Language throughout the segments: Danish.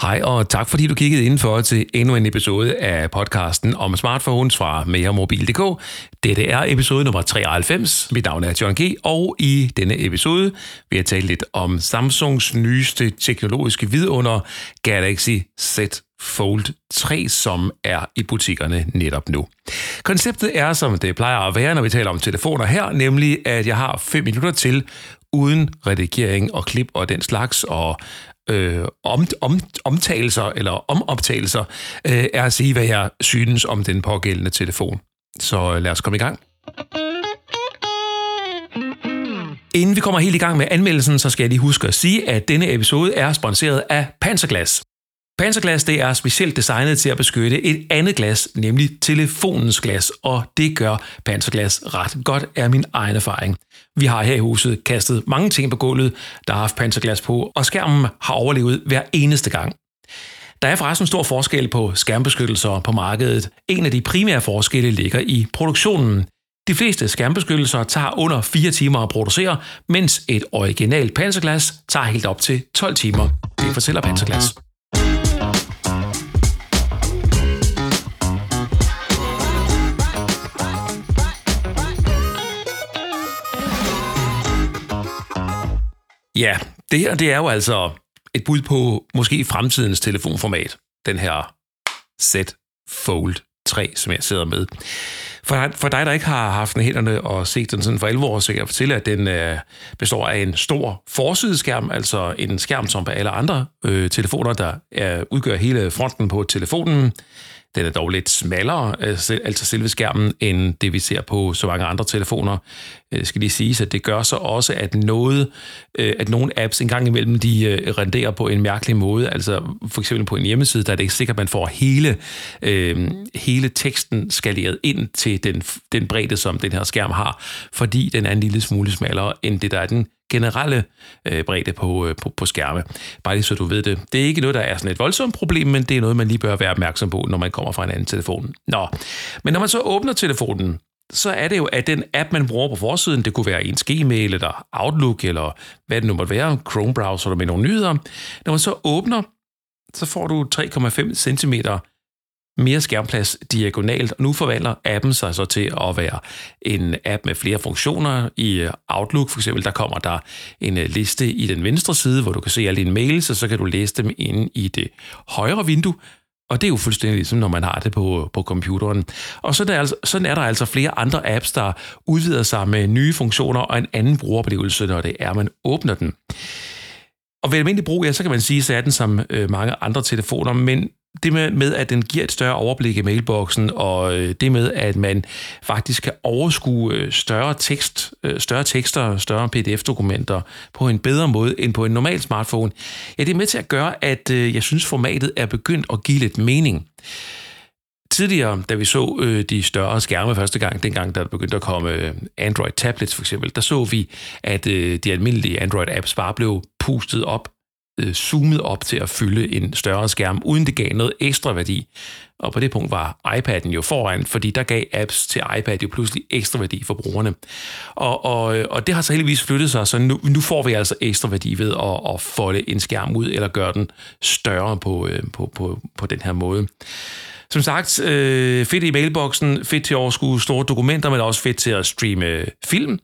Hej og tak fordi du kiggede indenfor til endnu en episode af podcasten om smartphones fra MereMobil.dk. Dette er episode nummer 93. Mit navn er John G., og i denne episode vil jeg tale lidt om Samsungs nyeste teknologiske vidunder Galaxy Z Fold 3, som er i butikkerne netop nu. Konceptet er, som det plejer at være, når vi taler om telefoner her, nemlig at jeg har 5 minutter til uden redigering og klip og den slags og omtagelser, er at sige, hvad jeg synes om den pågældende telefon. Så lad os komme i gang. Inden vi kommer helt i gang med anmeldelsen, så skal jeg lige huske at sige, at denne episode er sponsoreret af PanzerGlass. PanzerGlass, det er specielt designet til at beskytte et andet glas, nemlig telefonens glas, og det gør PanzerGlass ret godt, er min egen erfaring. Vi har her i huset kastet mange ting på gulvet, der har haft PanzerGlass på, og skærmen har overlevet hver eneste gang. Der er forresten stor forskel på skærmbeskyttelser på markedet. En af de primære forskelle ligger i produktionen. De fleste skærmbeskyttelser tager under 4 timer at producere, mens et originalt PanzerGlass tager helt op til 12 timer. Det fortæller PanzerGlass. Ja, det her det er jo altså et bud på måske fremtidens telefonformat. Den her Z Fold 3, som jeg sidder med. For dig, der ikke har haft den i hænderne og set den sådan for alvor, så kan jeg fortælle, at den består af en stor forsideskærm, altså en skærm, som på alle andre telefoner, der udgør hele fronten på telefonen. Den er dog lidt smallere, altså selve skærmen, end det vi ser på så mange andre telefoner. Skal lige sige, at det gør så også, at nogle apps engang imellem, de renderer på en mærkelig måde. Altså for eksempel på en hjemmeside, der er det ikke sikkert, at man får hele teksten skaleret ind til den bredde, som den her skærm har, fordi den er en lille smule smallere, end det der er den generelle bredde på skærme. Bare lige så du ved det. Det er ikke noget, der er sådan et voldsomt problem, men det er noget, man lige bør være opmærksom på, når man kommer fra en anden telefon. Nå, men når man så åbner telefonen, så er det jo, at den app, man bruger på forsiden, det kunne være ens Gmail eller Outlook, eller hvad det nu måtte være, Chrome Browser med nogle nyheder. Når man så åbner, så får du 3,5 cm mere skærmplads diagonalt, og nu forvandler appen sig så til at være en app med flere funktioner. I Outlook for eksempel, der kommer der en liste i den venstre side, hvor du kan se alle dine mails, og så kan du læse dem inde i det højre vindue, og det er jo fuldstændig ligesom, når man har det på computeren. Og sådan er der altså flere andre apps, der udvider sig med nye funktioner og en anden brugeroplevelse, når det er, man åbner den. Og ved almindelig brug, ja, så kan man sige, så er den som mange andre telefoner, men det med, at den giver et større overblik i mailboksen, og det med, at man faktisk kan overskue større tekster, større PDF-dokumenter på en bedre måde end på en normal smartphone, ja, det er med til at gøre, at jeg synes, formatet er begyndt at give lidt mening. Tidligere, da vi så de større skærme første gang, dengang der begyndte at komme Android-tablets for eksempel, der så vi, at de almindelige Android-apps bare blev pustet op, zoomet op til at fylde en større skærm, uden det gav noget ekstra værdi. Og på det punkt var iPad'en jo foran, fordi der gav apps til iPad jo pludselig ekstra værdi for brugerne. Og det har så heldigvis flyttet sig, så nu får vi altså ekstra værdi ved at folde en skærm ud, eller gøre den større på den her måde. Som sagt, fedt i mailboksen, fedt til at overskue store dokumenter, men også fedt til at streame film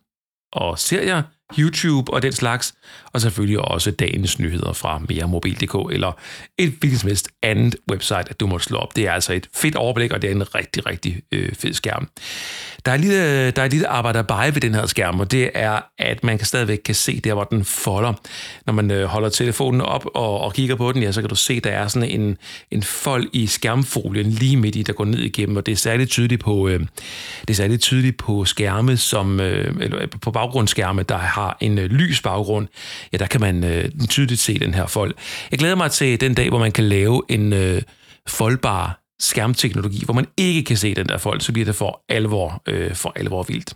og serier, YouTube og den slags, og selvfølgelig også dagens nyheder fra MereMobil.dk eller et hvilket som helst andet website, at du måtte slå op. Det er altså et fedt overblik, og det er en rigtig, rigtig fed skærm. Der er et lille arbejderbeje ved den her skærm, og det er, at man stadigvæk kan se der, hvor den folder. Når man holder telefonen op og kigger på den, ja, så kan du se, der er sådan en fold i skærmfolien lige midt i, der går ned igennem, og det er særligt tydeligt på skærme, som, eller på baggrundsskærme, der har en lys baggrund, ja, der kan man tydeligt se den her fold. Jeg glæder mig til den dag, hvor man kan lave en foldbar skærmteknologi, hvor man ikke kan se den der fold, så bliver det for alvor vildt.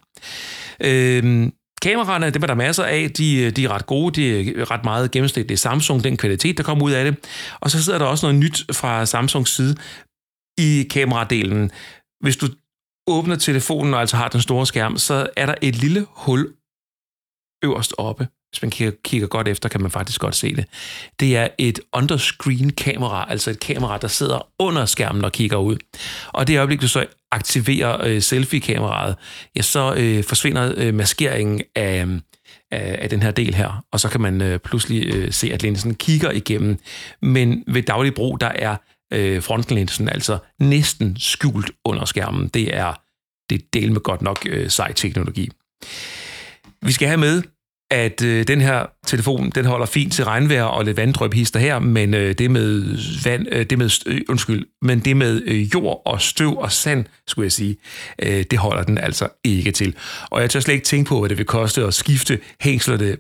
Kameraerne, dem er der masser af, de er ret gode, de er ret meget gennemsnitlige Samsung, den kvalitet, der kommer ud af det. Og så sidder der også noget nyt fra Samsungs side i kameradelen. Hvis du åbner telefonen og altså har den store skærm, så er der et lille hul øverst oppe, hvis man kigger godt efter, kan man faktisk godt se det. Det er et underscreen-kamera, altså et kamera, der sidder under skærmen og kigger ud. Og det øjeblik, du så aktiverer selfie-kameraet, ja, så forsvinder maskeringen af den her del her, og så kan man pludselig se, at linsen kigger igennem. Men ved daglig brug, der er frontlinsen altså næsten skjult under skærmen. Det er del med godt nok sej teknologi. Vi skal have med, at den her telefon, den holder fint til regnvejr og lidt vanddryphister her, men det med jord og støv og sand, skulle jeg sige, det holder den altså ikke til. Og jeg tør slet ikke tænke på, hvad det vil koste at skifte hængslerne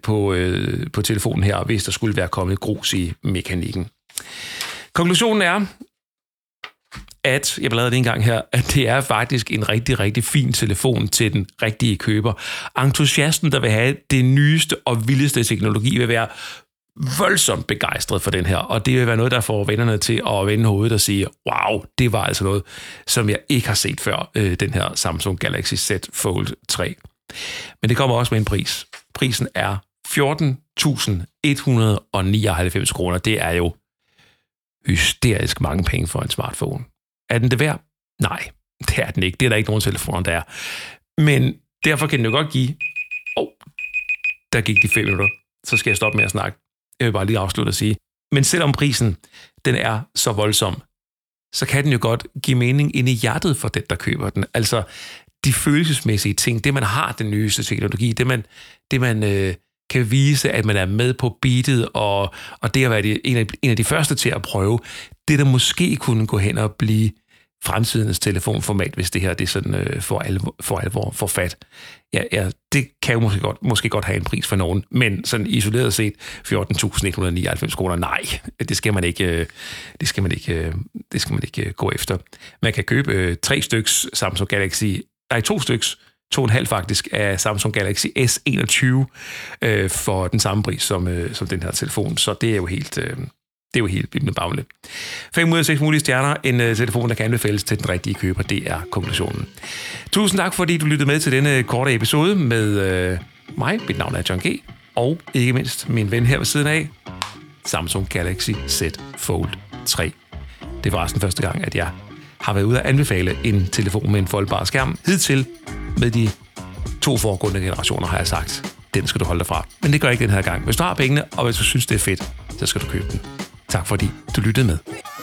på telefonen her, hvis der skulle være kommet grus i mekanikken. Konklusionen er, at, jeg bladrede det en gang her, at det er faktisk en rigtig, rigtig fin telefon til den rigtige køber. Entusiasten, der vil have det nyeste og vildeste teknologi, vil være voldsomt begejstret for den her, og det vil være noget, der får vennerne til at vende hovedet og sige, wow, det var altså noget, som jeg ikke har set før, den her Samsung Galaxy Z Fold 3. Men det kommer også med en pris. Prisen er 14.199 kroner. Det er jo hysterisk mange penge for en smartphone. Er den det værd? Nej, det er den ikke. Det er der ikke nogen telefoner, der er. Men derfor kan den jo godt give... der gik de 5 minutter. Så skal jeg stoppe med at snakke. Jeg vil bare lige afslutte og sige. Men selvom prisen, den er så voldsom, så kan den jo godt give mening inde i hjertet for den, der køber den. Altså de følelsesmæssige ting, det man har den nyeste teknologi, det man kan vise, at man er med på beatet, og det at være en af de første til at prøve, det der måske kunne gå hen og blive fremtidens telefonformat, hvis det her det sådan for alvor får fat. Ja, det kan jo måske godt have en pris for nogen, men sådan isoleret set 14.199 kroner, nej, det skal man ikke gå efter. Man kan købe 2 styks, 2,5 faktisk, af Samsung Galaxy S21 for den samme pris som den her telefon. Så det er jo helt bimmelbavle. 5 ud af 6 mulige stjerner. En telefon, der kan anbefales til den rigtige køber. Det er konklusionen. Tusind tak, fordi du lyttede med til denne korte episode med mig. Mit navn er John G. Og ikke mindst min ven her ved siden af, Samsung Galaxy Z Fold 3. Det var den første gang, at jeg har været ude at anbefale en telefon med en foldbar skærm. Hidtil med de 2 foregående generationer har jeg sagt, den skal du holde dig fra. Men det gør ikke den her gang. Hvis du har pengene, og hvis du synes, det er fedt, så skal du købe den. Tak fordi du lyttede med.